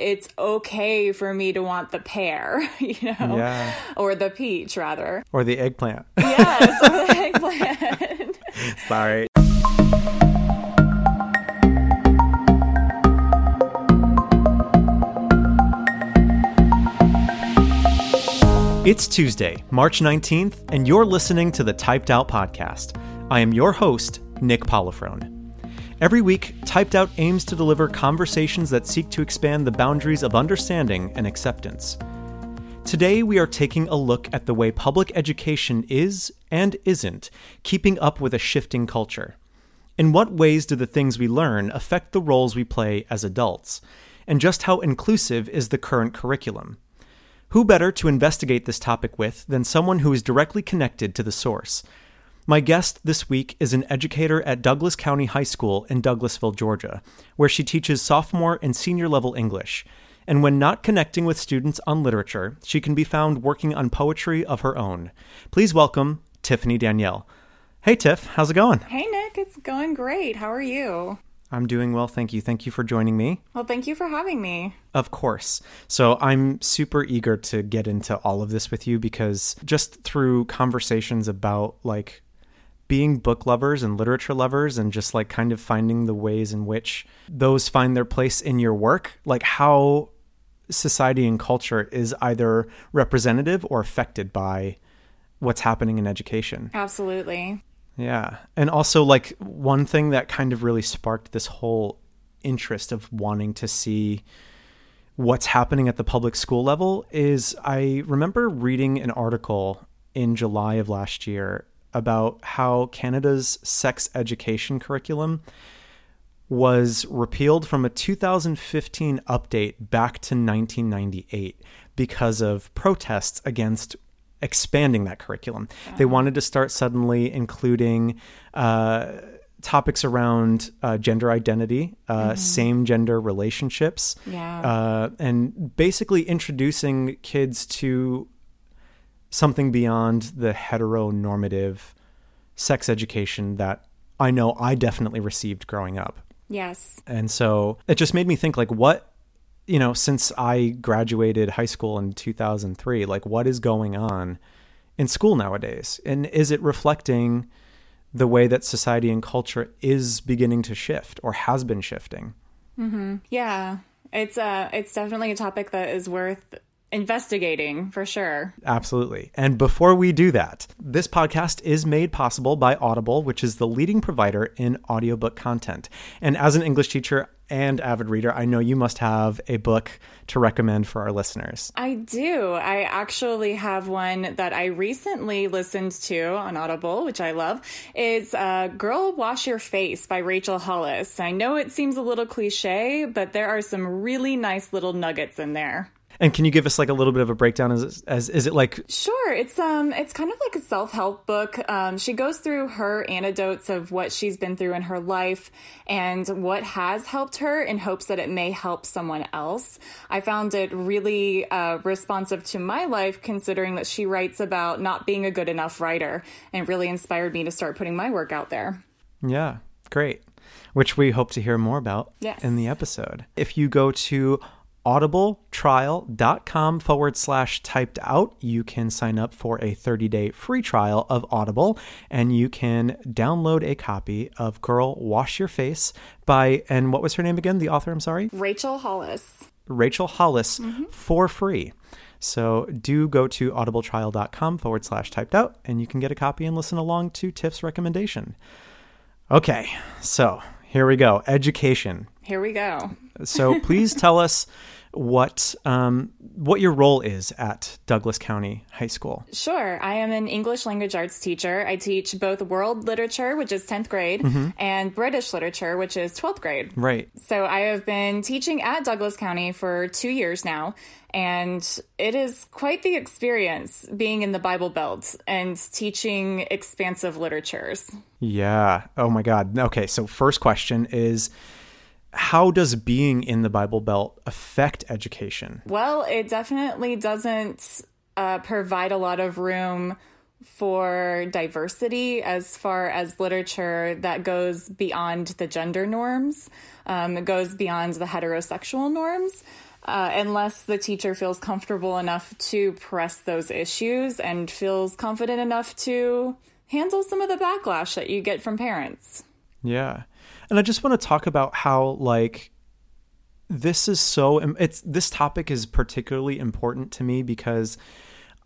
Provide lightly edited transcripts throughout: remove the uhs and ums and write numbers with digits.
it's okay for me to want the pear, or the peach rather. Or the eggplant. Yes, or the eggplant. Sorry. It's Tuesday, March 19th, and you're listening to the Typed Out Podcast. I am your host, Nick Polifrone. Every week, Typed Out aims to deliver conversations that seek to expand the boundaries of understanding and acceptance. Today, we are taking a look at the way public education is and isn't keeping up with a shifting culture. In what ways do the things we learn affect the roles we play as adults? And just how inclusive is the current curriculum? Who better to investigate this topic with than someone who is directly connected to the source? My guest this week is an educator at Douglas County High School in Douglasville, Georgia, where she teaches sophomore and senior level English. And when not connecting with students on literature, she can be found working on poetry of her own. Please welcome Tiffany Danielle. Hey, Tiff. How's it going? Hey, Nick. It's going great. How are you? I'm doing well, thank you. Thank you for joining me. Well, thank you for having me. Of course. So I'm super eager to get into all of this with you because just through conversations about being book lovers and literature lovers and just kind of finding the ways in which those find their place in your work, how society and culture is either representative or affected by what's happening in education. Absolutely. Yeah. And also one thing that kind of really sparked this whole interest of wanting to see what's happening at the public school level is I remember reading an article in July of last year about how Canada's sex education curriculum was repealed from a 2015 update back to 1998 because of protests against expanding that curriculum. Yeah. They wanted to start suddenly including topics around gender identity, same-gender relationships, and basically introducing kids to something beyond the heteronormative sex education that I know I definitely received growing up. Yes. And so it just made me think since I graduated high school in 2003, what is going on in school nowadays? And is it reflecting the way that society and culture is beginning to shift or has been shifting? Mm-hmm. Yeah. It's definitely a topic that is worth investigating, for sure. Absolutely. And before we do that, this podcast is made possible by Audible, which is the leading provider in audiobook content. And as an English teacher and avid reader, I know you must have a book to recommend for our listeners. I do. I actually have one that I recently listened to on Audible, which I love. It's Girl, Wash Your Face by Rachel Hollis. I know it seems a little cliche, but there are some really nice little nuggets in there. And can you give us a little bit of a breakdown? Sure. It's kind of a self-help book. She goes through her anecdotes of what she's been through in her life and what has helped her in hopes that it may help someone else. I found it really responsive to my life, considering that she writes about not being a good enough writer, and really inspired me to start putting my work out there. Yeah. Great. Which we hope to hear more about in the episode. If you go to audibletrial.com/typed out. You can sign up for a 30-day free trial of Audible, and you can download a copy of Girl, Wash Your Face by, and what was her name again? The author, I'm sorry? Rachel Hollis for free. So do go to audibletrial.com/typed out, and you can get a copy and listen along to Tiff's recommendation. Okay, so here we go. Education. Here we go. So please tell us what your role is at Douglas County High School. Sure. I am an English language arts teacher. I teach both world literature, which is 10th grade, and British literature, which is 12th grade. Right. So I have been teaching at Douglas County for 2 years now, and it is quite the experience being in the Bible Belt and teaching expansive literatures. Yeah. Oh, my God. Okay. So first question is, how does being in the Bible Belt affect education? Well, it definitely doesn't provide a lot of room for diversity as far as literature that goes beyond the gender norms. It goes beyond the heterosexual norms. unless the teacher feels comfortable enough to press those issues and feels confident enough to handle some of the backlash that you get from parents. Yeah. And I just want to talk about how, like, this is so, this topic is particularly important to me because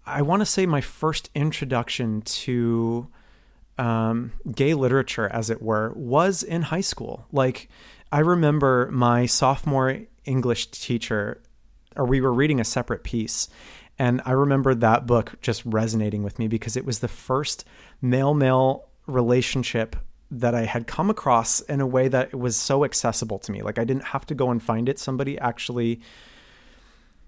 I want to say my first introduction to gay literature, as it were, was in high school. Like, I remember my sophomore English teacher, or we were reading a separate piece, and I remember that book just resonating with me because it was the first male-male relationship that I had come across in a way that it was so accessible to me. Like, I didn't have to go and find it. Somebody actually,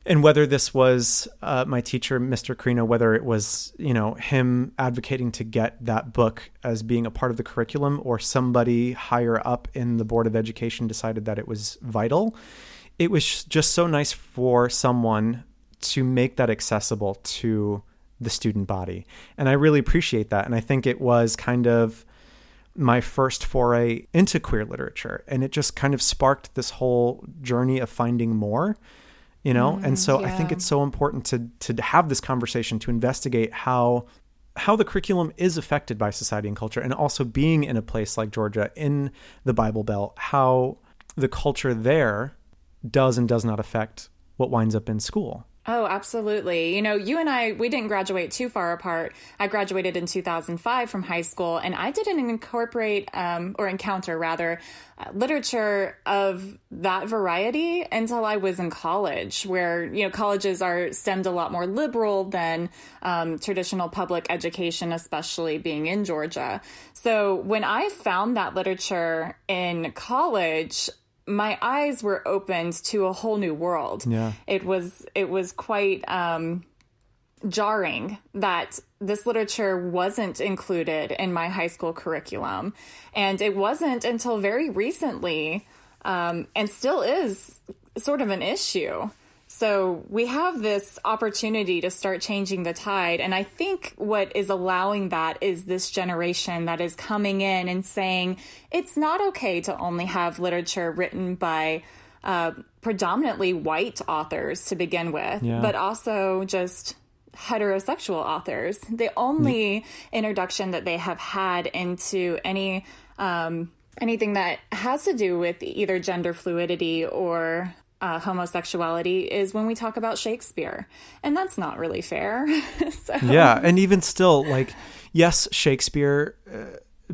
and whether this was my teacher, Mr. Carino, whether it was, you know, him advocating to get that book as being a part of the curriculum, or somebody higher up in the Board of Education decided that it was vital. It was just so nice for someone to make that accessible to the student body. And I really appreciate that. And I think it was kind of my first foray into queer literature, and it just kind of sparked this whole journey of finding more, you know? And so yeah. I think it's so important to have this conversation, to investigate how the curriculum is affected by society and culture, and also being in a place like Georgia in the Bible Belt, how the culture there does and does not affect what winds up in school. Oh, absolutely. You know, you and I, we didn't graduate too far apart. I graduated in 2005 from high school, and I didn't incorporate or encounter, rather, literature of that variety until I was in college, where, you know, colleges are stemmed a lot more liberal than traditional public education, especially being in Georgia. So when I found that literature in college, my eyes were opened to a whole new world. Yeah. It was quite jarring that this literature wasn't included in my high school curriculum. And it wasn't until very recently, and still is sort of an issue. So we have this opportunity to start changing the tide. And I think what is allowing that is this generation that is coming in and saying, it's not okay to only have literature written by predominantly white authors to begin with, but also just heterosexual authors. The only introduction that they have had into any anything that has to do with either gender fluidity or homosexuality is when we talk about Shakespeare, and that's not really fair. So. Yeah. And even still, like, yes, Shakespeare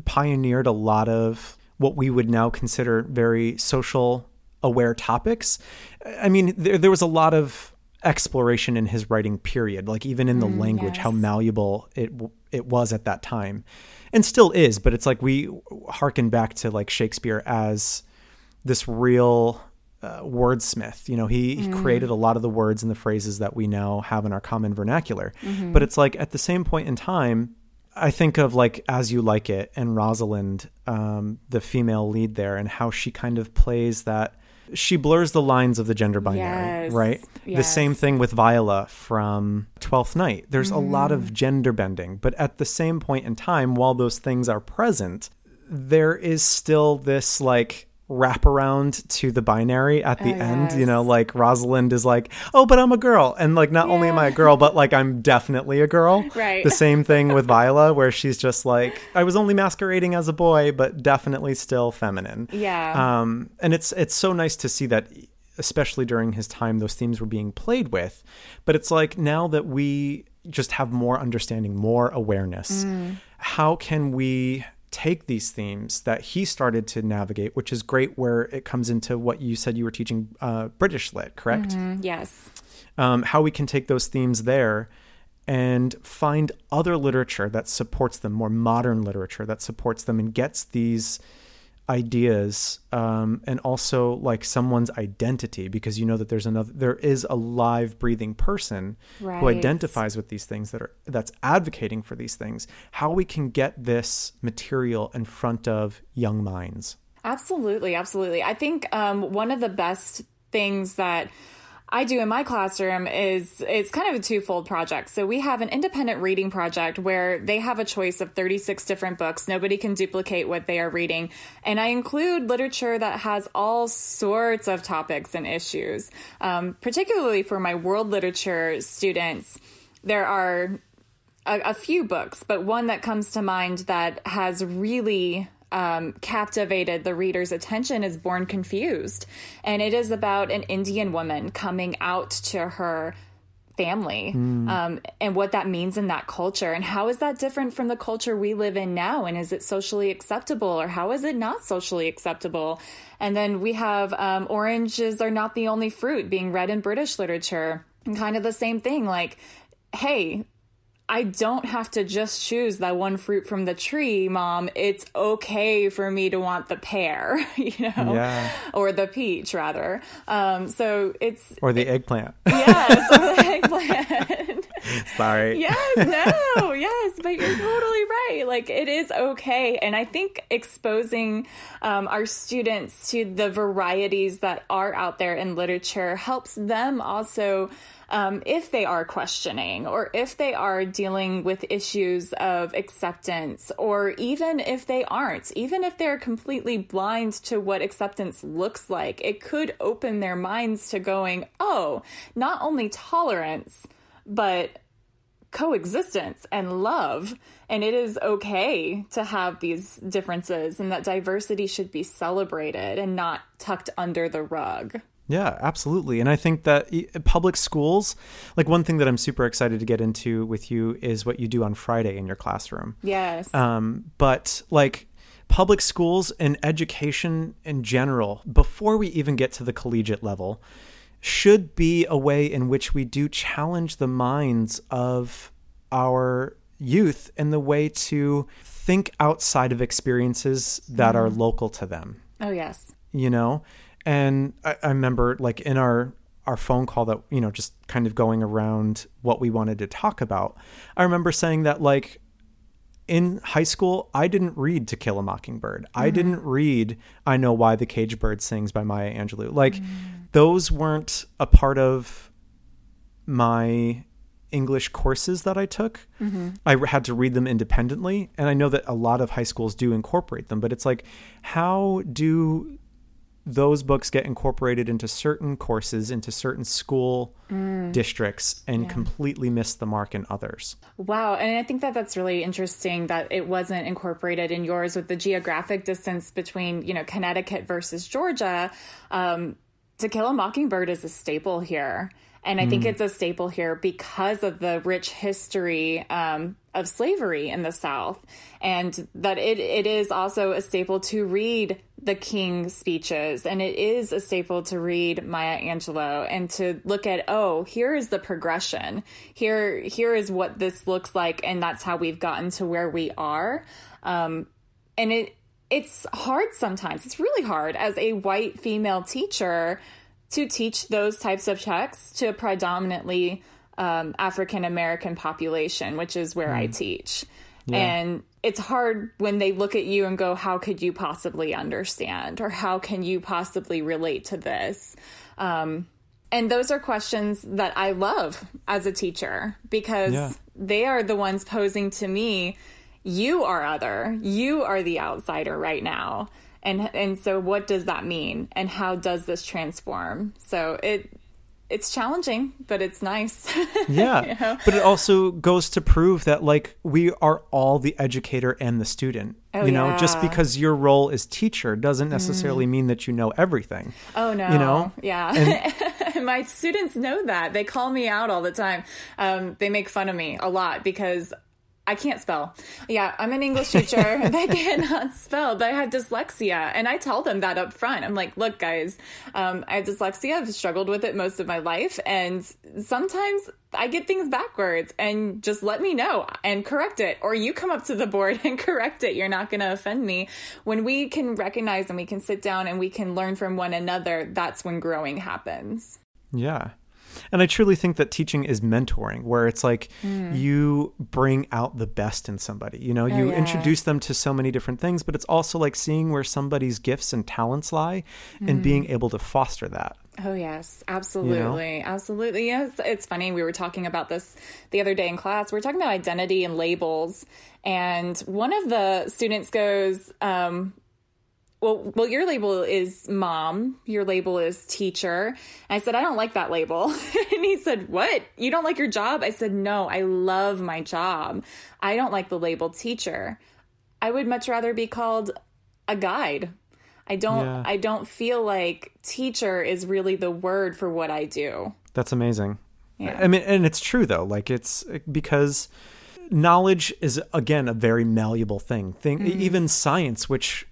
pioneered a lot of what we would now consider very social aware topics. I mean, there was a lot of exploration in his writing period, like even in the language, yes. How malleable it was at that time and still is. But it's like we hearken back to like Shakespeare as this real wordsmith. You know, he created a lot of the words and the phrases that we now have in our common vernacular. But it's like at the same point in time, I think of like As You Like It and Rosalind, the female lead there, and how she kind of plays that. She blurs the lines of the gender binary, right? Yes. The same thing with Viola from Twelfth Night. There's a lot of gender bending, but at the same point in time, while those things are present, there is still this like wraparound to the binary at the end, yes. You know, like Rosalind is like, oh, but I'm a girl. And like, not only am I a girl, but like, I'm definitely a girl. Right. The same thing with Viola, where she's just like, I was only masquerading as a boy, but definitely still feminine. Yeah. And it's so nice to see that, especially during his time, those themes were being played with. But it's like, now that we just have more understanding, more awareness, how can we take these themes that he started to navigate, which is great, where it comes into what you said you were teaching British Lit, correct? Yes. How we can take those themes there and find other literature that supports them, more modern literature that supports them and gets these ideas, and also like someone's identity, because you know that there is a live, breathing person who identifies with these things, that's advocating for these things. How we can get this material in front of young minds. Absolutely. I think one of the best things that I do in my classroom is it's kind of a twofold project. So we have an independent reading project where they have a choice of 36 different books. Nobody can duplicate what they are reading. And I include literature that has all sorts of topics and issues. Particularly for my world literature students, there are a few books, but one that comes to mind that has really captivated the reader's attention is Born Confused. And it is about an Indian woman coming out to her family and what that means in that culture. And how is that different from the culture we live in now? And is it socially acceptable or how is it not socially acceptable? And then we have Oranges Are Not the Only Fruit being read in British literature. And kind of the same thing, like, hey, I don't have to just choose that one fruit from the tree, Mom. It's okay for me to want the pear, or the peach rather. So it's eggplant. Yes, or the eggplant. Sorry. Yes, but you're totally right. Like it is okay, and I think exposing our students to the varieties that are out there in literature helps them also. If they are questioning or if they are dealing with issues of acceptance, or even if they aren't, even if they're completely blind to what acceptance looks like, it could open their minds to going, oh, not only tolerance, but coexistence and love. And it is okay to have these differences, and that diversity should be celebrated and not tucked under the rug. Yeah, absolutely. And I think that public schools, like one thing that I'm super excited to get into with you is what you do on Friday in your classroom. Yes. But like public schools and education in general, before we even get to the collegiate level, should be a way in which we do challenge the minds of our youth in the way to think outside of experiences that are local to them. Oh, yes. You know? And I remember like in our phone call that, you know, just kind of going around what we wanted to talk about. I remember saying that like in high school, I didn't read To Kill a Mockingbird. Mm-hmm. I didn't read I Know Why the Caged Bird Sings by Maya Angelou. Like those weren't a part of my English courses that I took. Mm-hmm. I had to read them independently. And I know that a lot of high schools do incorporate them, but it's like, how do those books get incorporated into certain courses, into certain school districts, and completely miss the mark in others. Wow. And I think that that's really interesting that it wasn't incorporated in yours with the geographic distance between, you know, Connecticut versus Georgia. To Kill a Mockingbird is a staple here. And I think it's a staple here because of the rich history of slavery in the South, and that it is also a staple to read the King's speeches, and it is a staple to read Maya Angelou and to look at, oh, here is the progression. Here is what this looks like, and that's how we've gotten to where we are. And it's hard sometimes. It's really hard as a white female teacher to teach those types of texts to a predominantly African-American population, which is where I teach. Yeah. And it's hard when they look at you and go, how could you possibly understand? Or how can you possibly relate to this? And those are questions that I love as a teacher, because they are the ones posing to me, you are other, you are the outsider right now. And so what does that mean? And how does this transform? So it's challenging, but it's nice. Yeah. You know? But it also goes to prove that like we are all the educator and the student. Oh, you know, just because your role is teacher doesn't necessarily mean that you know everything. Oh, no. You know? Yeah. And my students know that. They call me out all the time. They make fun of me a lot because I can't spell. Yeah, I'm an English teacher. I cannot spell, but I have dyslexia. And I tell them that up front. I'm like, look, guys, I have dyslexia. I've struggled with it most of my life. And sometimes I get things backwards, and just let me know and correct it. Or you come up to the board and correct it. You're not going to offend me. When we can recognize and we can sit down and we can learn from one another, that's when growing happens. Yeah. And I truly think that teaching is mentoring, where it's like you bring out the best in somebody, you know, you introduce them to so many different things, but it's also like seeing where somebody's gifts and talents lie and being able to foster that. Oh, yes, absolutely. You know? Absolutely. Yes. It's funny. We were talking about this the other day in class. We were talking about identity and labels. And one of the students goes, well, your label is mom. Your label is teacher. And I said, I don't like that label. And he said, what? You don't like your job? I said, no, I love my job. I don't like the label teacher. I would much rather be called a guide. I don't feel like teacher is really the word for what I do. That's amazing. Yeah. I mean, and it's true though. Like it's because knowledge is again, a very malleable thing, mm-hmm. even science, which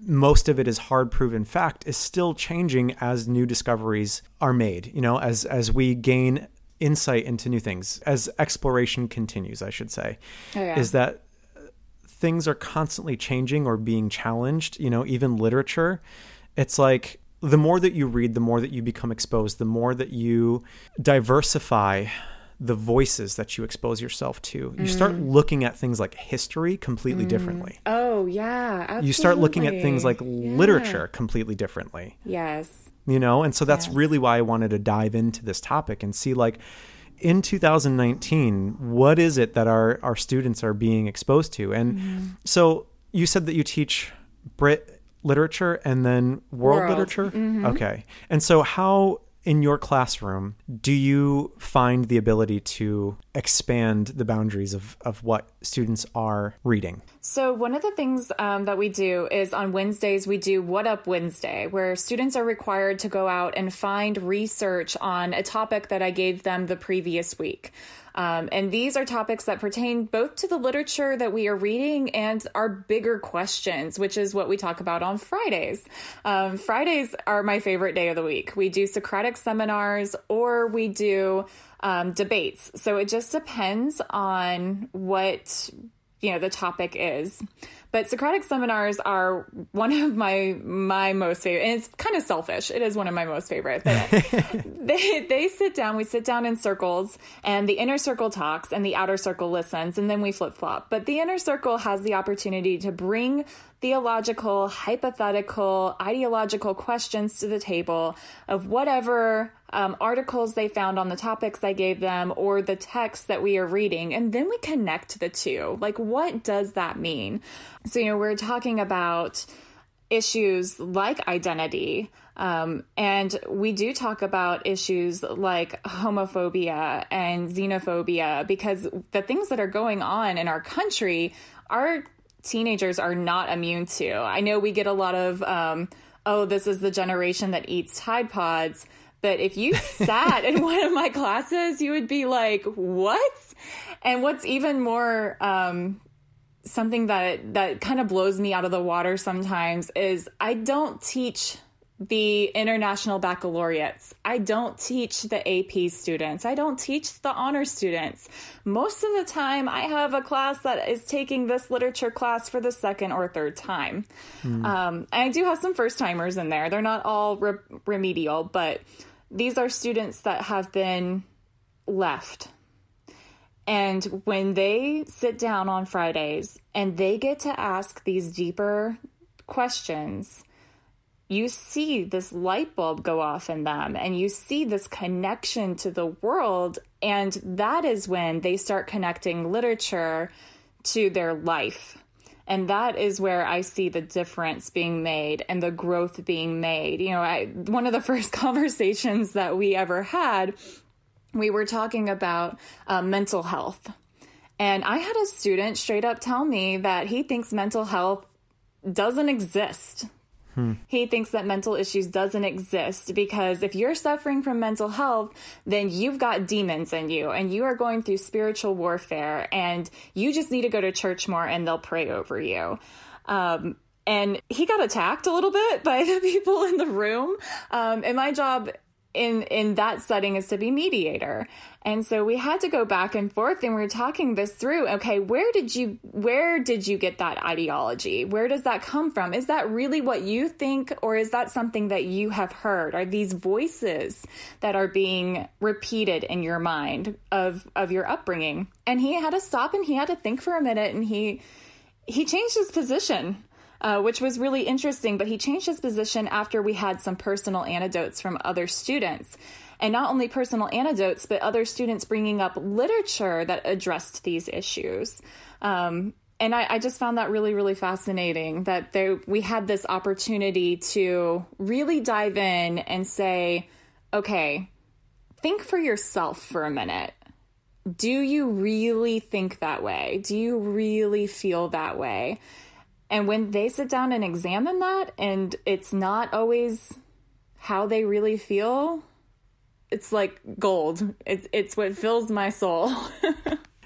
most of it is hard proven fact, is still changing as new discoveries are made, you know, as we gain insight into new things, as exploration continues, I should say, is that things are constantly changing or being challenged, you know, even literature. It's like the more that you read, the more that you become exposed, the more that you diversify the voices that you expose yourself to. You start looking at things like history completely differently. Oh, yeah. Absolutely. You start looking at things like literature completely differently. Yes. You know, and so that's really why I wanted to dive into this topic and see, like, in 2019, what is it that our students are being exposed to? And so you said that you teach Brit literature and then world. Literature? Mm-hmm. Okay. And so how in your classroom do you find the ability to expand the boundaries of what students are reading? So one of the things that we do is on Wednesdays, we do What Up Wednesday, where students are required to go out and find research on a topic that I gave them the previous week. And these are topics that pertain both to the literature that we are reading and our bigger questions, which is what we talk about on Fridays. Fridays are my favorite day of the week. We do Socratic seminars or we do debates. So it just depends on what, you know, the topic is. But Socratic seminars are one of my most favorite, and it's kind of selfish. It is one of my most favorite. They sit down, we sit down in circles, and the inner circle talks and the outer circle listens, and then we flip flop. But the inner circle has the opportunity to bring theological, hypothetical, ideological questions to the table of whatever articles they found on the topics I gave them or the text that we are reading. And then we connect the two. Like, what does that mean? So, you know, we're talking about issues like identity, and we do talk about issues like homophobia and xenophobia, because the things that are going on in our country, our teenagers are not immune to. I know we get a lot of, this is the generation that eats Tide Pods. But if you sat in one of my classes, you would be like, what? And what's even more something that kind of blows me out of the water sometimes is I don't teach the international baccalaureates. I don't teach the AP students. I don't teach the honor students. Most of the time, I have a class that is taking this literature class for the second or third time. And I do have some first timers in there. They're not all remedial, but these are students that have been left. And when they sit down on Fridays and they get to ask these deeper questions, you see this light bulb go off in them and you see this connection to the world. And that is when they start connecting literature to their life. And that is where I see the difference being made and the growth being made. You know, one of the first conversations that we ever had, we were talking about mental health. And I had a student straight up tell me that he thinks mental health doesn't exist. He thinks that mental issues doesn't exist because if you're suffering from mental health, then you've got demons in you and you are going through spiritual warfare and you just need to go to church more and they'll pray over you. And he got attacked a little bit by the people in the room. And my job in that setting is to be mediator. And so we had to go back and forth and we were talking this through. Okay, where did you get that ideology? Where does that come from? Is that really what you think? Or is that something that you have heard? Are these voices that are being repeated in your mind of your upbringing? And he had to stop and he had to think for a minute and he changed his position. which was really interesting, but he changed his position after we had some personal anecdotes from other students. And not only personal anecdotes, but other students bringing up literature that addressed these issues. And I just found that really, really fascinating that we had this opportunity to really dive in and say, okay, think for yourself for a minute. Do you really think that way? Do you really feel that way? And when they sit down and examine that, and it's not always how they really feel, it's like gold. It's what fills my soul.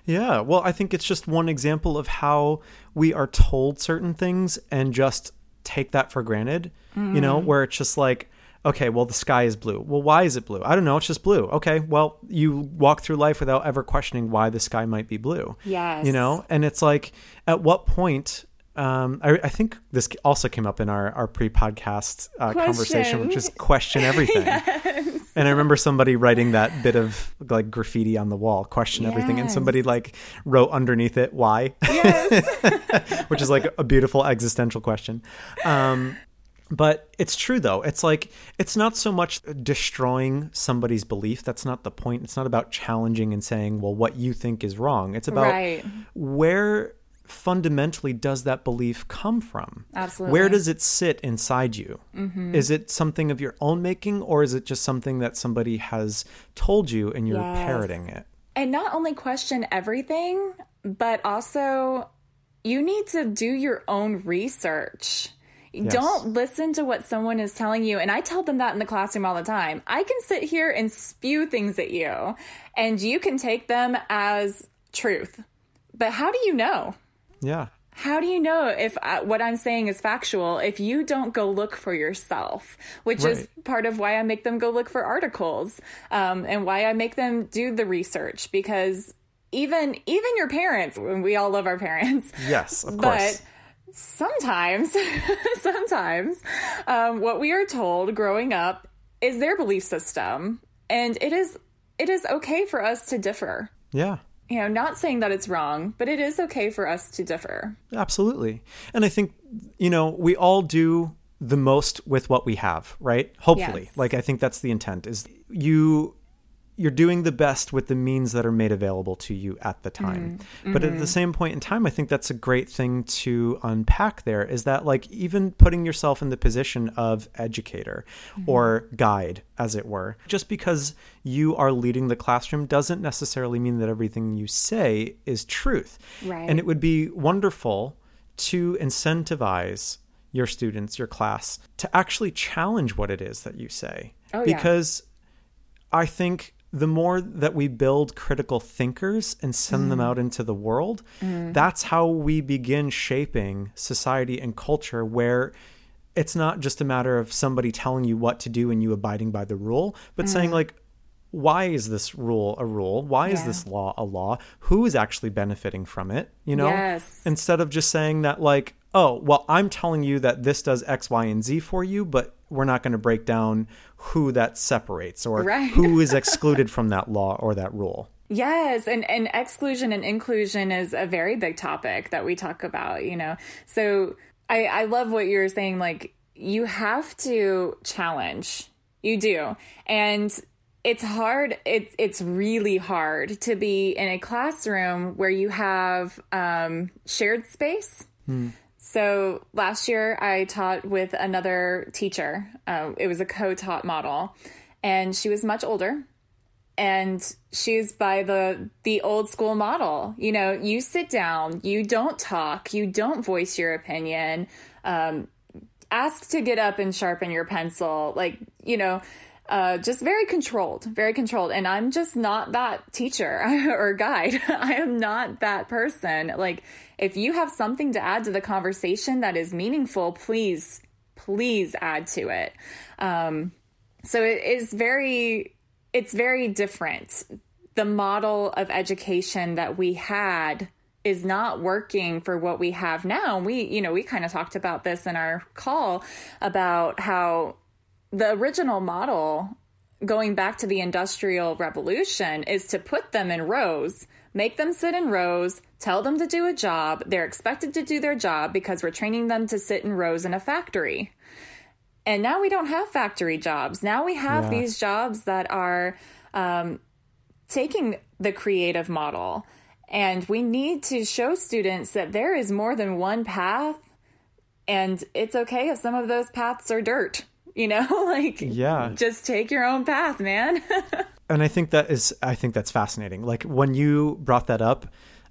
Yeah. Well, I think it's just one example of how we are told certain things and just take that for granted, you know, where it's just like, okay, well, the sky is blue. Well, why is it blue? I don't know. It's just blue. Okay. Well, you walk through life without ever questioning why the sky might be blue. Yes. You know, and it's like, at what point, I think this also came up in our pre-podcast conversation, which is question everything. Yes. And I remember somebody writing that bit of like graffiti on the wall, question everything. And somebody like wrote underneath it, why? Yes. Which is like a beautiful existential question. But it's true, though. It's like, it's not so much destroying somebody's belief. That's not the point. It's not about challenging and saying, well, what you think is wrong. It's about where fundamentally does that belief come from? Absolutely. Where does it sit inside you? Mm-hmm. Is it something of your own making, or is it just something that somebody has told you and you're parroting it? And not only question everything, but also you need to do your own research. Yes. Don't listen to what someone is telling you. And I tell them that in the classroom all the time. I can sit here and spew things at you, and you can take them as truth. But how do you know? Yeah. How do you know if what I'm saying is factual if you don't go look for yourself, which is part of why I make them go look for articles and why I make them do the research, because even your parents, we all love our parents. Yes, of course. But sometimes what we are told growing up is their belief system, and it is okay for us to differ. Yeah. You know, not saying that it's wrong, but it is okay for us to differ. Absolutely. And I think, you know, we all do the most with what we have, right? Hopefully. Yes. Like, I think that's the intent, is you're doing the best with the means that are made available to you at the time. Mm-hmm. But at the same point in time, I think that's a great thing to unpack there, is that like even putting yourself in the position of educator or guide, as it were, just because you are leading the classroom doesn't necessarily mean that everything you say is truth. Right. And it would be wonderful to incentivize your students, your class, to actually challenge what it is that you say. Oh, because I think the more that we build critical thinkers and send them out into the world, that's how we begin shaping society and culture, where it's not just a matter of somebody telling you what to do and you abiding by the rule, but saying like, why is this rule a rule? Why is this law a law? Who is actually benefiting from it? You know, instead of just saying that like, oh, well, I'm telling you that this does X, Y, and Z for you, but we're not going to break down who that separates or who is excluded from that law or that rule. Yes. And exclusion and inclusion is a very big topic that we talk about, you know. So I love what you're saying. Like, you have to challenge. You do. And it's hard. It's really hard to be in a classroom where you have shared space. So last year I taught with another teacher. It was a co-taught model, and she was much older, and she's by the old school model. You know, you sit down, you don't talk, you don't voice your opinion, ask to get up and sharpen your pencil. Like, you know, just very controlled. And I'm just not that teacher or guide. I am not that person. Like, if you have something to add to the conversation that is meaningful, please add to it. So it is very different. The model of education that we had is not working for what we have now. We kind of talked about this in our call about how the original model, going back to the Industrial Revolution, is to put them in rows, make them sit in rows, tell them to do a job. They're expected to do their job because we're training them to sit in rows in a factory. And now we don't have factory jobs. Now we have these jobs that are taking the creative model. And we need to show students that there is more than one path. And it's okay if some of those paths are dirt, you know, just take your own path, man. And I think that's fascinating. Like when you brought that up,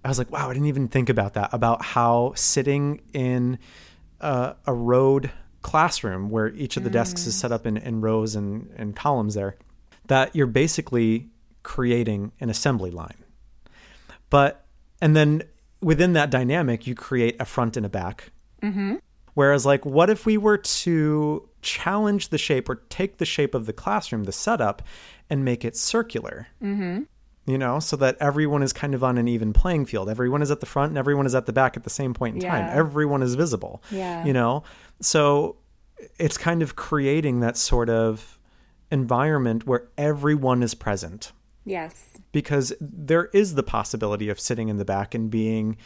I was like, wow, I didn't even think about that, about how sitting in a road classroom where each of the desks is set up in rows and columns there, that you're basically creating an assembly line. But, and then within that dynamic, you create a front and a back. Mm-hmm. Whereas like, what if we were to challenge the shape or take the shape of the classroom, the setup, and make it circular, you know, so that everyone is kind of on an even playing field. Everyone is at the front and everyone is at the back at the same point in time. Everyone is visible, you know? So it's kind of creating that sort of environment where everyone is present. Yes. Because there is the possibility of sitting in the back and being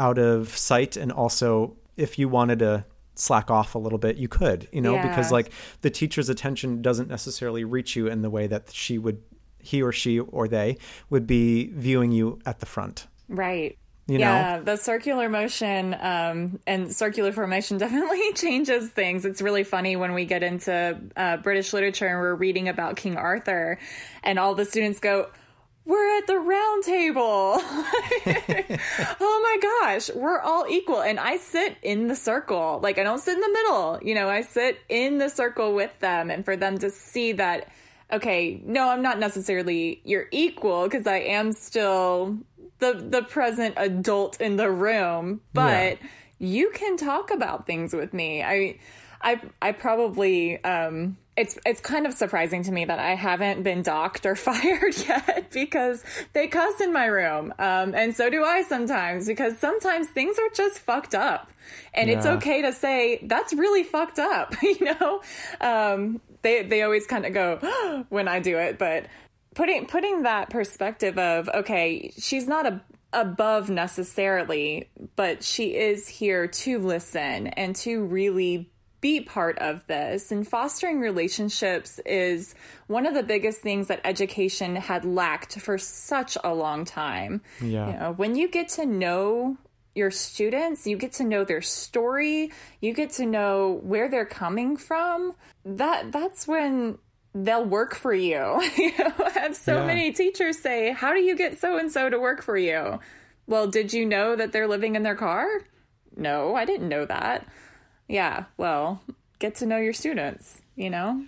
out of sight. And also, if you wanted to slack off a little bit, you could, you know, because like the teacher's attention doesn't necessarily reach you in the way that he or she or they would be viewing you at the front. Right. You know? The circular motion and circular formation definitely changes things. It's really funny when we get into British literature and we're reading about King Arthur and all the students go, we're at the round table. Oh my gosh, we're all equal. And I sit in the circle. Like I don't sit in the middle, you know, I sit in the circle with them, and for them to see that, okay, no, I'm not necessarily you're equal because I am still the present adult in the room, but you can talk about things with me. I probably, it's kind of surprising to me that I haven't been docked or fired yet because they cuss in my room. And so do I sometimes, because sometimes things are just fucked up and it's okay to say that's really fucked up. You know, they always kind of go when I do it, but putting that perspective of, okay, she's not above necessarily, but she is here to listen and to really be part of this. And fostering relationships is one of the biggest things that education had lacked for such a long time. Yeah. You know, when you get to know your students, you get to know their story, you get to know where they're coming from, that's when they'll work for you. You know, I have so many teachers say, how do you get so-and-so to work for you? Well, did you know that they're living in their car? No, I didn't know that. Yeah, well, get to know your students, you know?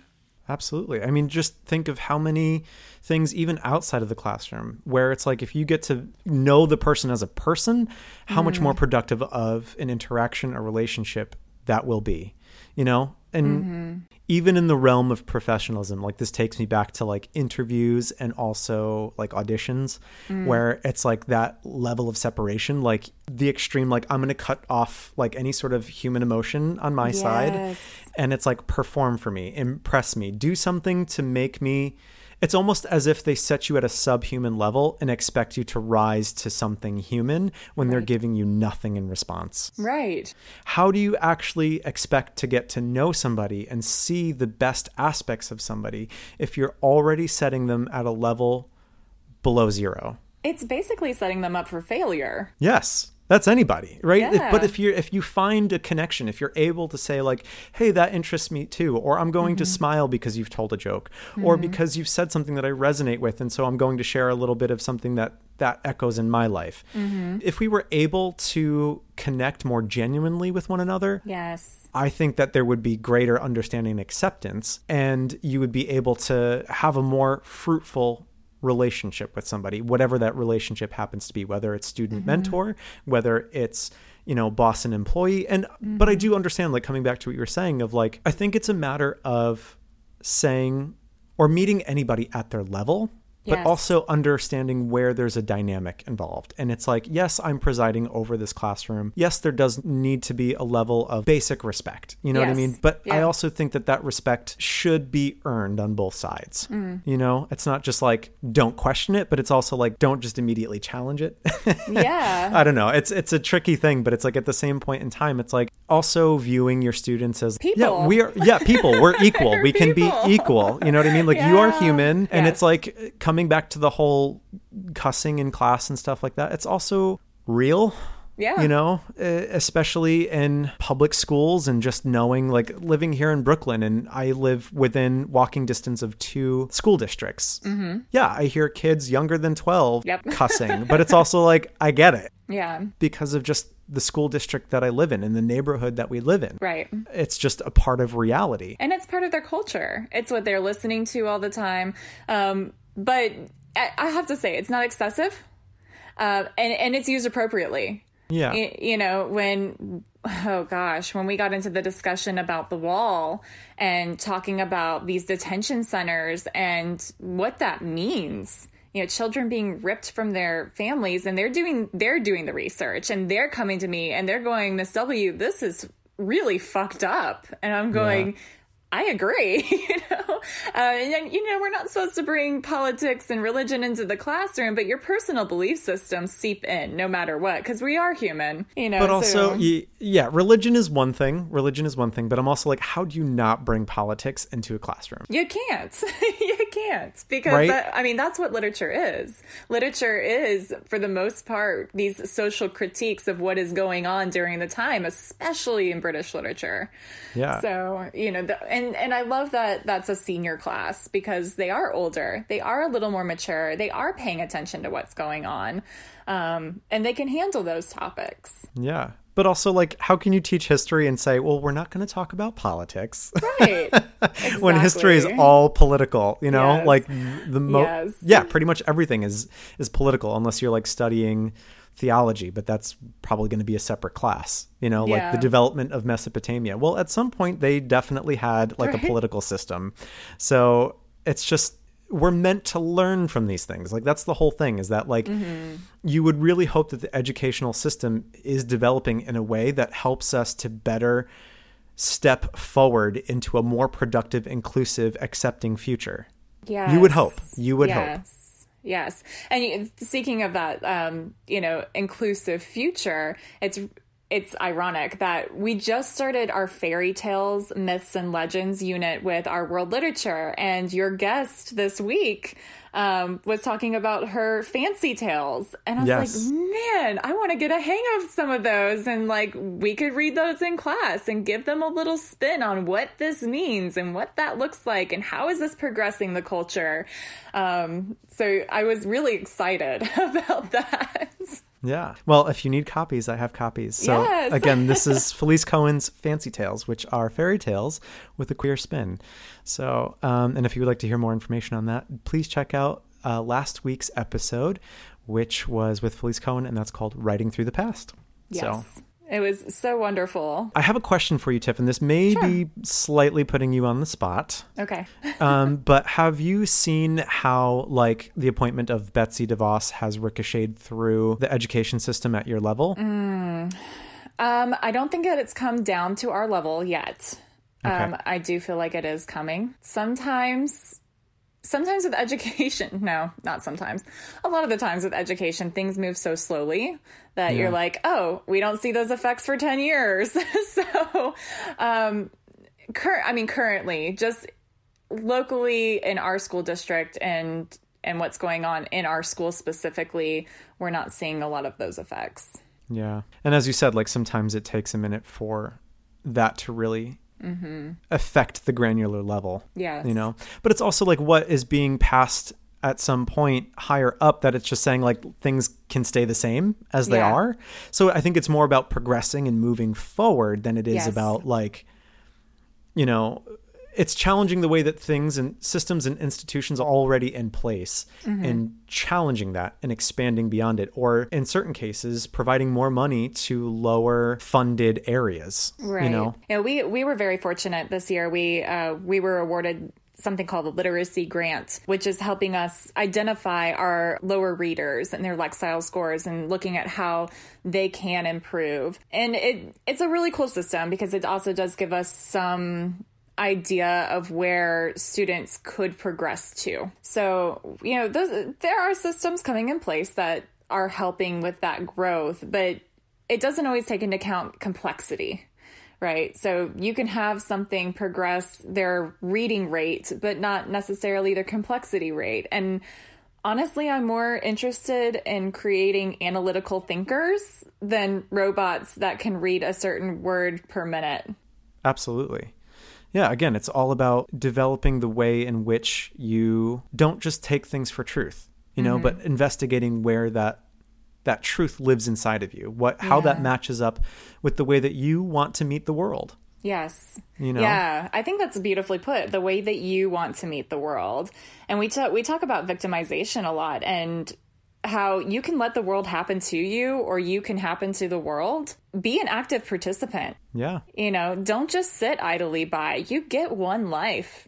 Absolutely. I mean, just think of how many things even outside of the classroom where it's like if you get to know the person as a person, how much more productive of an interaction or relationship that will be, you know? And even in the realm of professionalism, like this takes me back to like interviews and also like auditions where it's like that level of separation, like the extreme, like I'm going to cut off like any sort of human emotion on my side. And it's like, perform for me, impress me, do something to make me. It's almost as if they set you at a subhuman level and expect you to rise to something human when they're giving you nothing in response. Right. How do you actually expect to get to know somebody and see the best aspects of somebody if you're already setting them at a level below zero? It's basically setting them up for failure. Yes. That's anybody, right? Yeah. But if you find a connection, if you're able to say like, hey, that interests me too, or I'm going to smile because you've told a joke or because you've said something that I resonate with. And so I'm going to share a little bit of something that echoes in my life. If we were able to connect more genuinely with one another, yes, I think that there would be greater understanding and acceptance, and you would be able to have a more fruitful relationship with somebody, whatever that relationship happens to be, whether it's student mentor, whether it's, you know, boss and employee. And, but I do understand, like coming back to what you were saying of like, I think it's a matter of saying or meeting anybody at their level But yes. Also understanding where there's a dynamic involved. And it's like, yes, I'm presiding over this classroom. Yes, there does need to be a level of basic respect. You know yes. what I mean? But yeah. I also think that that respect should be earned on both sides. Mm. You know, it's not just like, don't question it, but it's also like, don't just immediately challenge it. Yeah. I don't know. It's a tricky thing, but it's like at the same point in time, it's like also viewing your students as people. Yeah, we are. Yeah, people. We're equal. We can be equal. You know what I mean? Like yeah. you are human. And yes. it's like, coming back to the whole cussing in class and stuff like that, it's also real. Yeah. You know, especially in public schools, and just knowing, like, living here in Brooklyn, and I live within walking distance of 2 school districts. Mm-hmm. Yeah, I hear kids younger than 12 yep. cussing, but it's also like, I get it. Yeah. Because of just the school district that I live in and the neighborhood that we live in. Right. It's just a part of reality. And it's part of their culture. It's what they're listening to all the time. But I have to say, it's not excessive, and it's used appropriately. Yeah. You know, when we got into the discussion about the wall and talking about these detention centers and what that means, you know, children being ripped from their families, and they're doing the research, and they're coming to me and they're going, Miss W, this is really fucked up. And I'm going... Yeah. I agree, you know, and you know, we're not supposed to bring politics and religion into the classroom, but your personal belief systems seep in no matter what, because we are human, you know. But also, yeah, religion is one thing, but I'm also like, how do you not bring politics into a classroom? You can't, because right? That's what literature is. Literature is, for the most part, these social critiques of what is going on during the time, especially in British literature. Yeah. So, you know, And I love that that's a senior class, because they are older. They are a little more mature. They are paying attention to what's going on. And they can handle those topics. Yeah. But also, like, how can you teach history and say, well, we're not going to talk about politics? Right. Exactly. When history is all political, you know, yes. like yes. yeah, pretty much everything is political, unless you're like studying theology, but that's probably going to be a separate class, you know, yeah. like the development of Mesopotamia. Well, at some point they definitely had like right. a political system. So it's just, we're meant to learn from these things. Like, that's the whole thing, is that like mm-hmm. you would really hope that the educational system is developing in a way that helps us to better step forward into a more productive, inclusive, accepting future. Yeah. You would yes. hope. Yes. And speaking of that, you know, inclusive future, it's ironic that we just started our fairy tales, myths and legends unit with our world literature. And your guest this week was talking about her fancy tales. And I was yes. like, man, I want to get a hang of some of those. And like, we could read those in class and give them a little spin on what this means and what that looks like and how is this progressing the culture. So I was really excited about that. Yeah. Well, if you need copies, I have copies. So yes. again, this is Felice Cohen's Fancy Tales, which are fairy tales with a queer spin. So, and if you would like to hear more information on that, please check out last week's episode, which was with Felice Cohen, and that's called Writing Through the Past. Yes. So. It was so wonderful. I have a question for you, Tiff, and this may sure. be slightly putting you on the spot. Okay. But have you seen how, like, the appointment of Betsy DeVos has ricocheted through the education system at your level? I don't think that it's come down to our level yet. Okay. I do feel like it is coming. Sometimes with education, no, not sometimes. A lot of the times with education, things move so slowly that yeah. you're like, oh, we don't see those effects for 10 years. So, currently, just locally in our school district and what's going on in our school specifically, we're not seeing a lot of those effects. Yeah. And as you said, like, sometimes it takes a minute for that to really mm-hmm. affect the granular level. Yes. You know, but it's also like what is being passed at some point higher up, that it's just saying like things can stay the same as yeah. they are. So I think it's more about progressing and moving forward than it is yes. about, like, you know, it's challenging the way that things and systems and institutions are already in place mm-hmm. and challenging that and expanding beyond it, or in certain cases, providing more money to lower funded areas. Right. You know? Yeah, we were very fortunate this year. We were awarded something called the Literacy Grant, which is helping us identify our lower readers and their Lexile scores and looking at how they can improve. And it's a really cool system because it also does give us some idea of where students could progress to. So, you know, there are systems coming in place that are helping with that growth, but it doesn't always take into account complexity, right? So you can have something progress their reading rate, but not necessarily their complexity rate. And honestly, I'm more interested in creating analytical thinkers than robots that can read a certain word per minute. Absolutely. Yeah, again, it's all about developing the way in which you don't just take things for truth, you know, but investigating where that truth lives inside of you, how that matches up with the way that you want to meet the world. Yes. You know? Yeah, I think that's beautifully put, the way that you want to meet the world. And we talk about victimization a lot and how you can let the world happen to you or you can happen to the world. Be an active participant. Yeah. You know, don't just sit idly by. You get one life.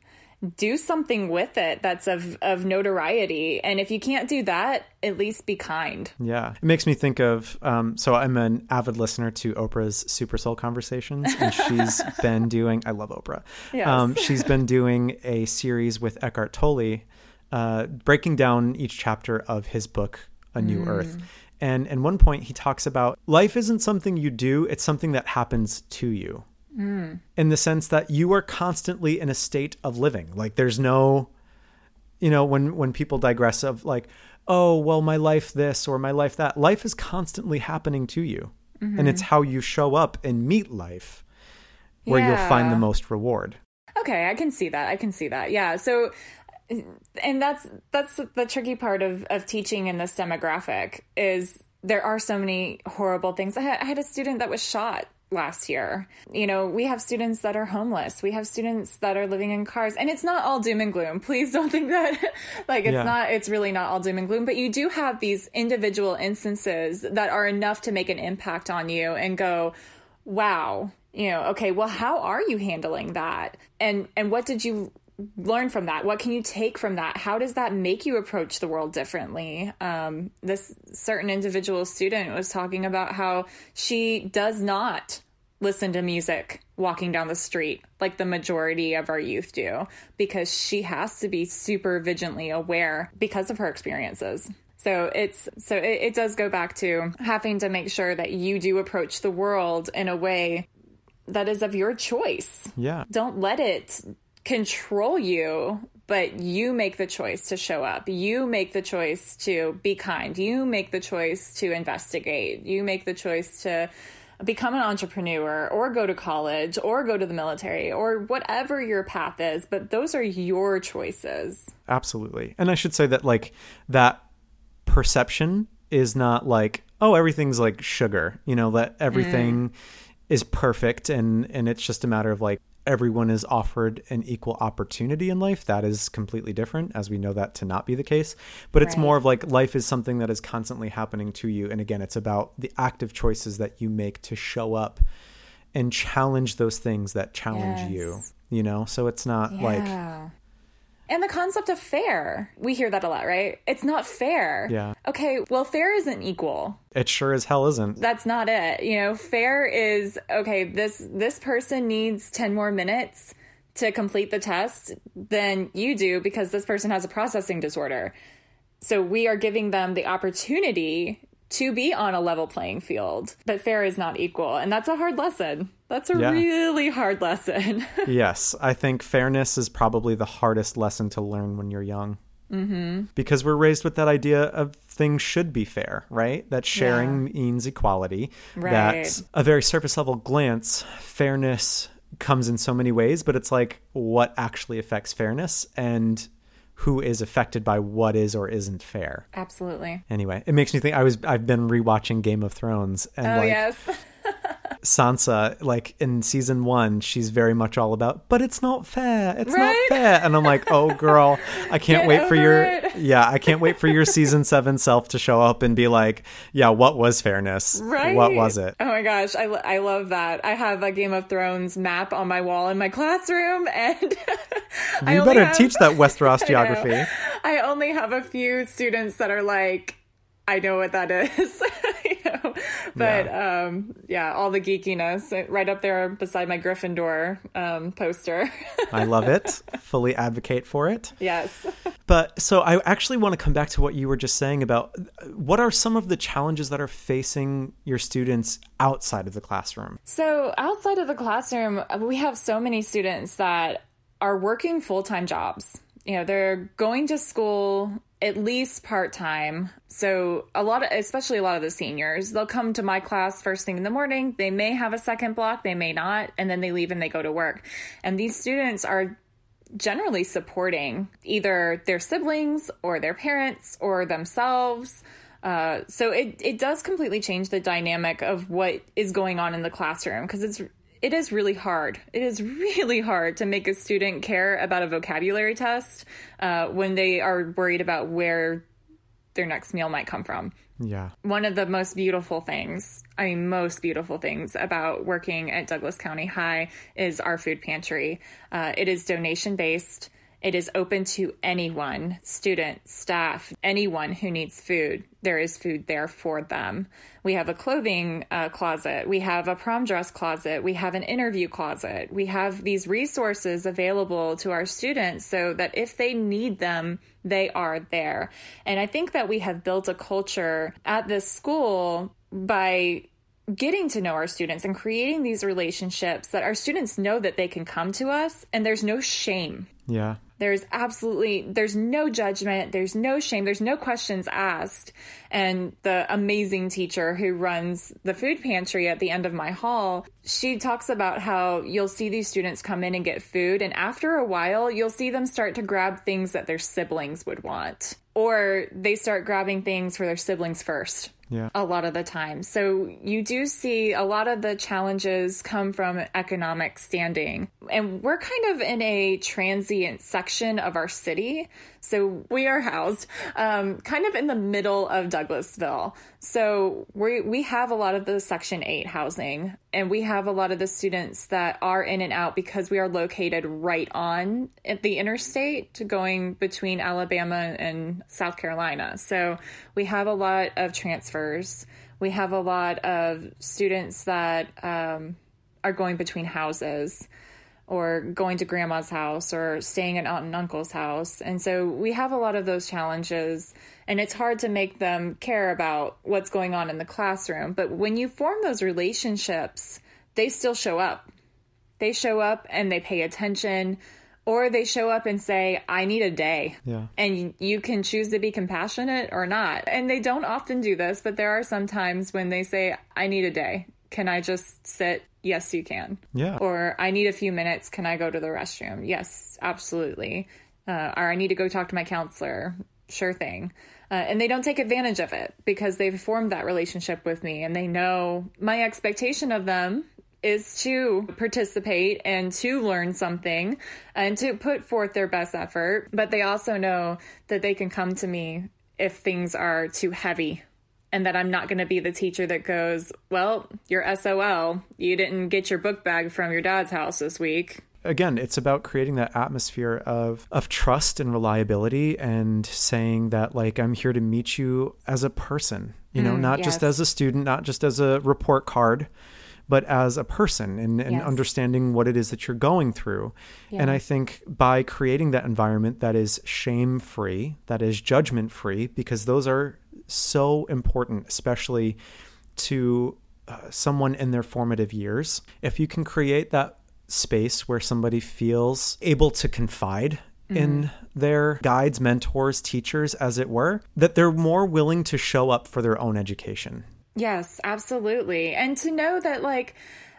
Do something with it that's of notoriety. And if you can't do that, at least be kind. Yeah. It makes me think of, so I'm an avid listener to Oprah's Super Soul Conversations. And she's been doing, I love Oprah. Yes. She's been doing a series with Eckhart Tolle, breaking down each chapter of his book, A New Earth. And at one point he talks about life isn't something you do. It's something that happens to you. In the sense that you are constantly in a state of living. Like there's no, you know, when people digress of like, oh, well, my life this or my life that. Life is constantly happening to you. And it's how you show up and meet life where you'll find the most reward. Okay, I can see that. Yeah. So, and that's the tricky part of teaching in this demographic is there are so many horrible things. I had a student that was shot last year. You know, we have students that are homeless. We have students that are living in cars, and it's not all doom and gloom. Please don't think that it's really not all doom and gloom, but you do have these individual instances that are enough to make an impact on you and go, wow, you know, okay, well, how are you handling that? And what did you learn from that? What can you take from that? How does that make you approach the world differently? This certain individual student was talking about how she does not listen to music walking down the street like the majority of our youth do, because she has to be super vigilantly aware because of her experiences. So it does go back to having to make sure that you do approach the world in a way that is of your choice. Yeah. Don't let it control you, but you make the choice to show up. You make the choice to be kind. You make the choice to investigate. You make the choice to become an entrepreneur or go to college or go to the military or whatever your path is. But those are your choices. Absolutely. And I should say that like that perception is not like, oh, everything's like sugar, you know, that everything is perfect. And it's just a matter of like, everyone is offered an equal opportunity in life. That is completely different, as we know that to not be the case. But it's more of like life is something that is constantly happening to you. And again, it's about the active choices that you make to show up and challenge those things that challenge you know? So it's not like... And the concept of fair, we hear that a lot, right? It's not fair. Yeah. Okay, well, fair isn't equal. It sure as hell isn't. That's not it. You know, fair is, okay, this person needs 10 more minutes to complete the test than you do because this person has a processing disorder. So we are giving them the opportunity to be on a level playing field, but fair is not equal. And that's a hard lesson. That's a really hard lesson. Yes. I think fairness is probably the hardest lesson to learn when you're young. Mm-hmm. Because we're raised with that idea of things should be fair, right? That sharing means equality. Right. That a very surface level glance, fairness comes in so many ways, but it's like what actually affects fairness and who is affected by what is or isn't fair. Absolutely. Anyway, it makes me think I've been rewatching Game of Thrones and Sansa, like in season one, she's very much all about, but it's not fair. It's not fair. And I'm like, oh girl, I can't wait for your, I can't wait for your season 7 self to show up and be like, yeah, what was fairness? Right. What was it? Oh my gosh. I love that. I have a Game of Thrones map on my wall in my classroom, and you better teach that Westeros geography. I only have a few students that are like, I know what that is. But all the geekiness right up there beside my Gryffindor poster. I love it. Fully advocate for it. Yes. But so I actually want to come back to what you were just saying about what are some of the challenges that are facing your students outside of the classroom? So outside of the classroom, we have so many students that are working full-time jobs. You know, they're going to school at least part-time. So especially a lot of the seniors, they'll come to my class first thing in the morning. They may have a second block, they may not, and then they leave and they go to work. And these students are generally supporting either their siblings or their parents or themselves. So it does completely change the dynamic of what is going on in the classroom, because it is really hard. It is really hard to make a student care about a vocabulary test when they are worried about where their next meal might come from. Yeah. One of the most beautiful things about working at Douglas County High is our food pantry. It is donation-based. It is open to anyone, student, staff, anyone who needs food. There is food there for them. We have a clothing closet. We have a prom dress closet. We have an interview closet. We have these resources available to our students so that if they need them, they are there. And I think that we have built a culture at this school by getting to know our students and creating these relationships that our students know that they can come to us and there's no shame. Yeah. There's no judgment. There's no shame. There's no questions asked. And the amazing teacher who runs the food pantry at the end of my hall, she talks about how you'll see these students come in and get food. And after a while, you'll see them start to grab things that their siblings would want, or they start grabbing things for their siblings first. Yeah. A lot of the time. So you do see a lot of the challenges come from economic standing. And we're kind of in a transient section of our city. So we are housed kind of in the middle of Douglasville. So we have a lot of the Section 8 housing, and we have a lot of the students that are in and out because we are located right on at the interstate going between Alabama and South Carolina. So we have a lot of transfer. We have a lot of students that are going between houses or going to grandma's house or staying at aunt and uncle's house. And so we have a lot of those challenges, and it's hard to make them care about what's going on in the classroom. But when you form those relationships, they still show up. They show up and they pay attention, or they show up and say, I need a day. Yeah. And you can choose to be compassionate or not. And they don't often do this, but there are some times when they say, I need a day. Can I just sit? Yes, you can. Yeah. Or I need a few minutes. Can I go to the restroom? Yes, absolutely. Or I need to go talk to my counselor. Sure thing. And they don't take advantage of it because they've formed that relationship with me. And they know my expectation of them is to participate and to learn something and to put forth their best effort. But they also know that they can come to me if things are too heavy, and that I'm not going to be the teacher that goes, well, you're SOL. You didn't get your book bag from your dad's house this week. Again, it's about creating that atmosphere of trust and reliability, and saying that, like, I'm here to meet you as a person, not just as a student, not just as a report card, but as a person and understanding what it is that you're going through. Yeah. And I think by creating that environment that is shame-free, that is judgment-free, because those are so important, especially to someone in their formative years. If you can create that space where somebody feels able to confide in their guides, mentors, teachers, as it were, that they're more willing to show up for their own education. Yes, absolutely. And to know that, like,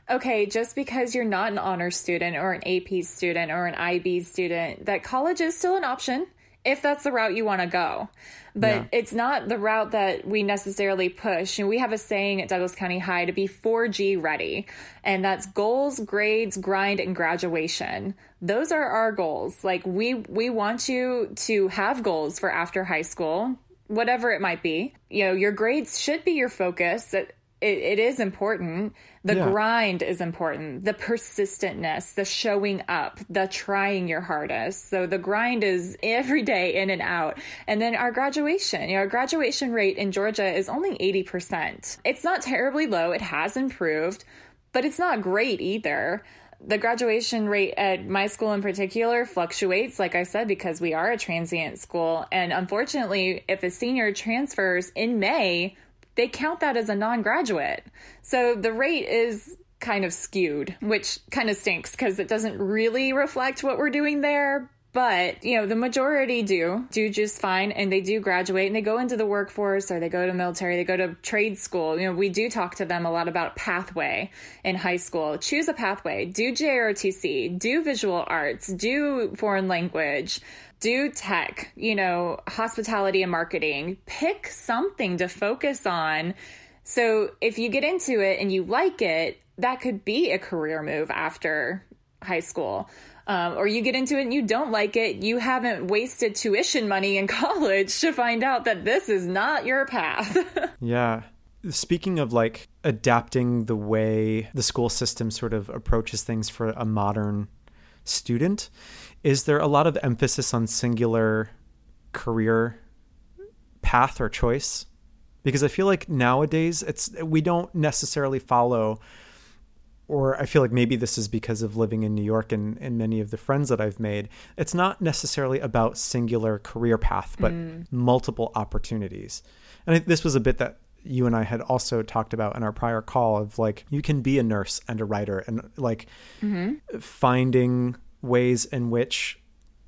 okay, just because you're not an honors student or an AP student or an IB student, that college is still an option. if that's the route you want to go. But it's not the route that we necessarily push. And we have a saying at Douglas County High to be 4G ready. And that's goals, grades, grind, and graduation. Those are our goals. Like we want you to have goals for after high school, whatever it might be. You know, your grades should be your focus. It is important. The grind is important. The persistentness, the showing up, the trying your hardest. So the grind is every day in and out. And then our graduation, our graduation rate in Georgia is only 80%. It's not terribly low. It has improved, but it's not great either. The graduation rate at my school in particular fluctuates, like I said, because we are a transient school. And unfortunately, if a senior transfers in May, they count that as a non-graduate. So the rate is kind of skewed, which kind of stinks because it doesn't really reflect what we're doing there. But, you know, the majority do just fine, and they do graduate and they go into the workforce, or they go to military, they go to trade school. You know, we do talk to them a lot about pathway in high school. Choose a pathway, do JROTC, do visual arts, do foreign language, do tech, you know, hospitality and marketing. Pick something to focus on. So if you get into it and you like it, that could be a career move after high school. Or you get into it and you don't like it, you haven't wasted tuition money in college to find out that this is not your path. Yeah. Speaking of like adapting the way the school system sort of approaches things for a modern student, is there a lot of emphasis on singular career path or choice? Because I feel like nowadays we don't necessarily follow. Or I feel like maybe this is because of living in New York and many of the friends that I've made. It's not necessarily about singular career path, but multiple opportunities. And this was a bit that you and I had also talked about in our prior call of like, you can be a nurse and a writer and like finding ways in which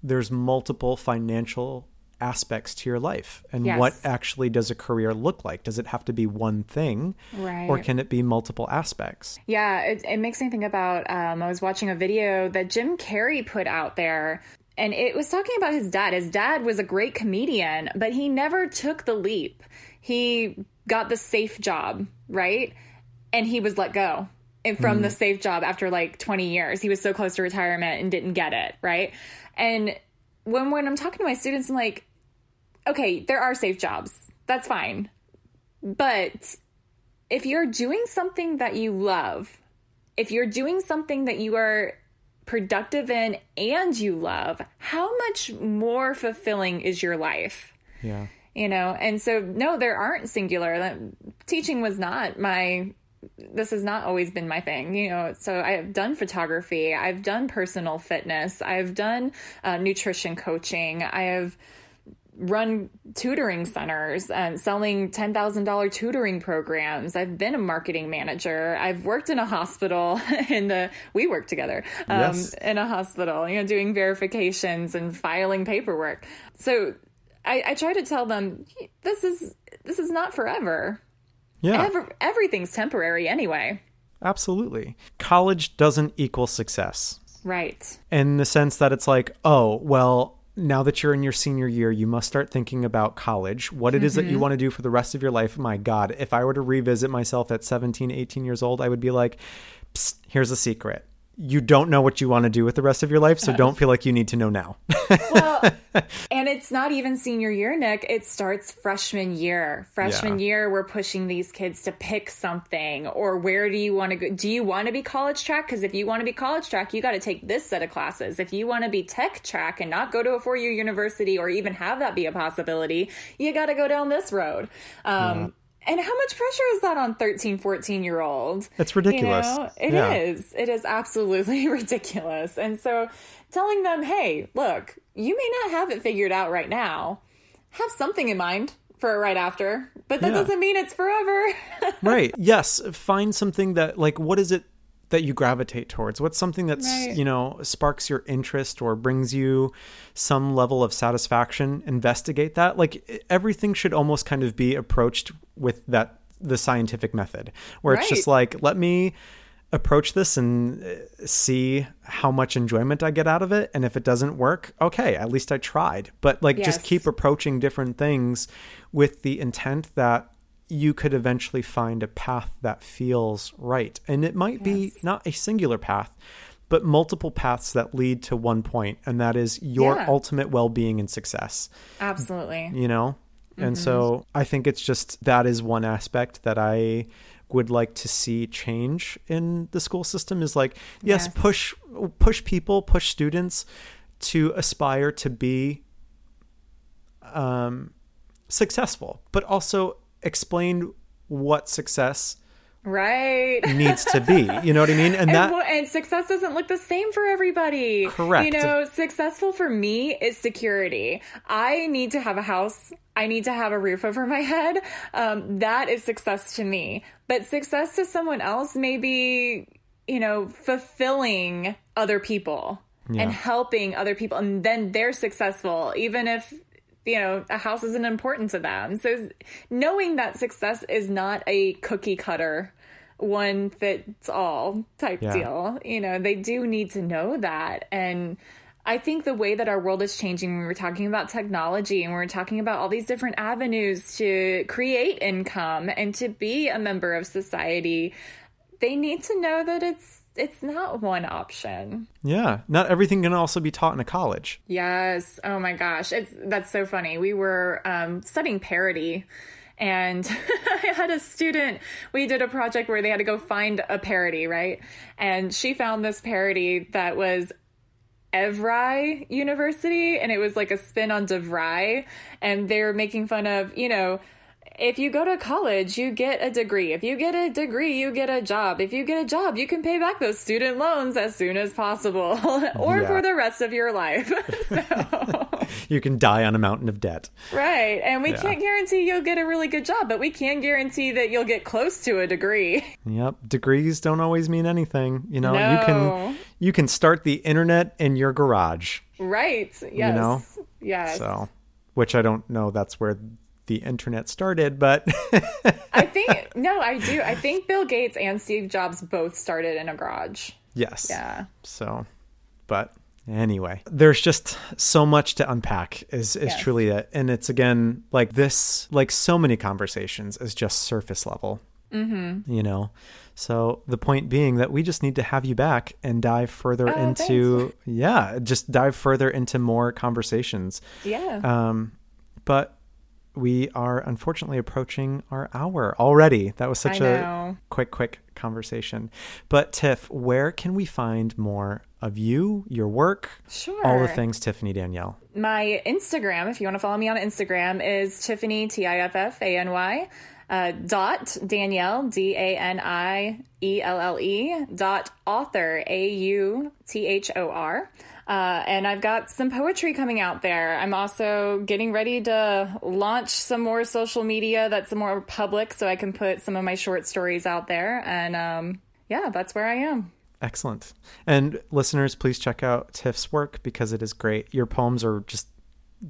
there's multiple financial aspects to your life. And what actually does a career look like? Does it have to be one thing? Right. Or can it be multiple aspects? Yeah, it makes me think about, I was watching a video that Jim Carrey put out there, and it was talking about his dad. His dad was a great comedian, but he never took the leap. He got the safe job, right? And he was let go from the safe job after like 20 years. He was so close to retirement and didn't get it, right? And when I'm talking to my students, I'm like, okay, there are safe jobs. That's fine. But if you're doing something that you love, if you're doing something that you are productive in and you love, how much more fulfilling is your life? Yeah. You know? And so, no, there aren't singular. Teaching was not this has not always been my thing, you know. So I've done photography, I've done personal fitness, I've done nutrition coaching, I have run tutoring centers and selling $10,000 tutoring programs. I've been a marketing manager. I've worked in a hospital we worked together in a hospital, you know, doing verifications and filing paperwork. So I try to tell them, this is not forever. Yeah. Everything's temporary anyway. Absolutely. College doesn't equal success. Right. In the sense that it's like, oh, well, now that you're in your senior year, you must start thinking about college, what it is that you want to do for the rest of your life. My God, if I were to revisit myself at 17, 18 years old, I would be like, psst, here's a secret. You don't know what you want to do with the rest of your life, so don't feel like you need to know now. Well, and it's not even senior year, Nick. It starts freshman year. Freshman year, we're pushing these kids to pick something, or where do you want to go? Do you want to be college track? Because if you want to be college track, you got to take this set of classes. If you want to be tech track and not go to a four-year university or even have that be a possibility, you got to go down this road. And how much pressure is that on 13, 14-year-old? It's ridiculous. You know? It is. It is absolutely ridiculous. And so telling them, hey, look, you may not have it figured out right now. Have something in mind for right after, but that doesn't mean it's forever. Right. Yes. Find something that, like, what is it that you gravitate towards? What's something that's, you know, sparks your interest or brings you some level of satisfaction? Investigate that. Like, everything should almost kind of be approached with the scientific method, where it's just like, let me approach this and see how much enjoyment I get out of it. And if it doesn't work, okay, at least I tried. But like, yes, just keep approaching different things with the intent that you could eventually find a path that feels right. And it might be not a singular path, but multiple paths that lead to one point, and that is your ultimate well-being and success. Absolutely. You know? Mm-hmm. And so I think it's just, that is one aspect that I would like to see change in the school system is like, yes, push people, push students to aspire to be successful, but also explain what success needs to be, you know what I mean? And success doesn't look the same for everybody. Correct. You know, successful for me is security. I need to have a house. I need to have a roof over my head. That is success to me. But success to someone else may be, you know, fulfilling other people and helping other people. And then they're successful, even if, you know, a house isn't important to them. So knowing that success is not a cookie cutter, one fits all type deal, you know, they do need to know that. And I think the way that our world is changing, when we're talking about technology and we're talking about all these different avenues to create income and to be a member of society, they need to know that it's not one option. Yeah. Not everything can also be taught in a college. Yes. Oh my gosh. That's so funny. We were studying parody, and I had a student, we did a project where they had to go find a parody, right? And she found this parody that was DeVry University, and it was like a spin on DeVry, and they're making fun of, you know, if you go to college, you get a degree. If you get a degree, you get a job. If you get a job, you can pay back those student loans as soon as possible or for the rest of your life. You can die on a mountain of debt. Right. And we can't guarantee you'll get a really good job, but we can guarantee that you'll get close to a degree. Yep. Degrees don't always mean anything. You know, you can start the internet in your garage. Right. Yes. You know? Yes. So, which I don't know. That's where the internet started, but I think Bill Gates and Steve Jobs both started in a garage. Yes. Yeah. So, but anyway, there's just so much to unpack is truly it. And it's, again, like this, like so many conversations is just surface level, you know? So the point being that we just need to have you back and dive further into more conversations. Yeah. But we are unfortunately approaching our hour already. That was such a quick conversation. But Tiff, where can we find more of you, your work, all the things Tiffany Danielle? My Instagram, if you want to follow me on Instagram, is Tiffany, TIFFANY, dot Danielle, DANIELLE, dot author, AUTHOR. And I've got some poetry coming out there. I'm also getting ready to launch some more social media that's more public, so I can put some of my short stories out there. And that's where I am. Excellent. And listeners, please check out Tiff's work because it is great. Your poems are just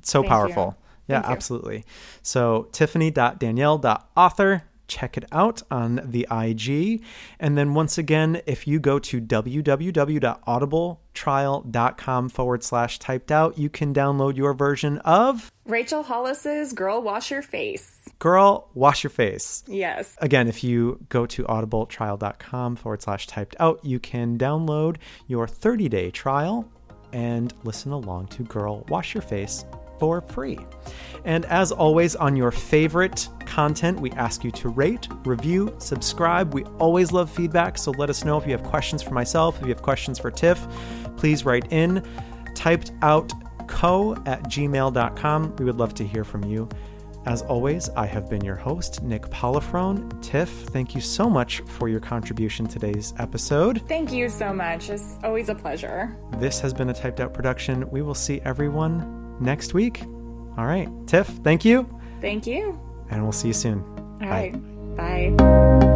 so powerful. Yeah, absolutely. So tiffany.danielle.author. Check it out on the IG. And then once again, if you go to www.audibletrial.com/typed out, you can download your version of Rachel Hollis's Girl, Wash Your Face. Girl, Wash Your Face. Yes. Again, if you go to audibletrial.com/typed out, you can download your 30-day trial and listen along to Girl, Wash Your Face for free. And as always, on your favorite content, we ask you to rate, review, subscribe. We always love feedback, so let us know if you have questions for myself, if you have questions for Tiff. Please write in typedoutco@gmail.com. We would love to hear from you. As always, I have been your host, Nick Polifrone. Tiff, thank you so much for your contribution to today's episode. Thank you so much. It's always a pleasure. This has been a Typed Out production. We will see everyone next week. All right. Tiff, thank you. Thank you. And we'll see you soon. All right. Bye.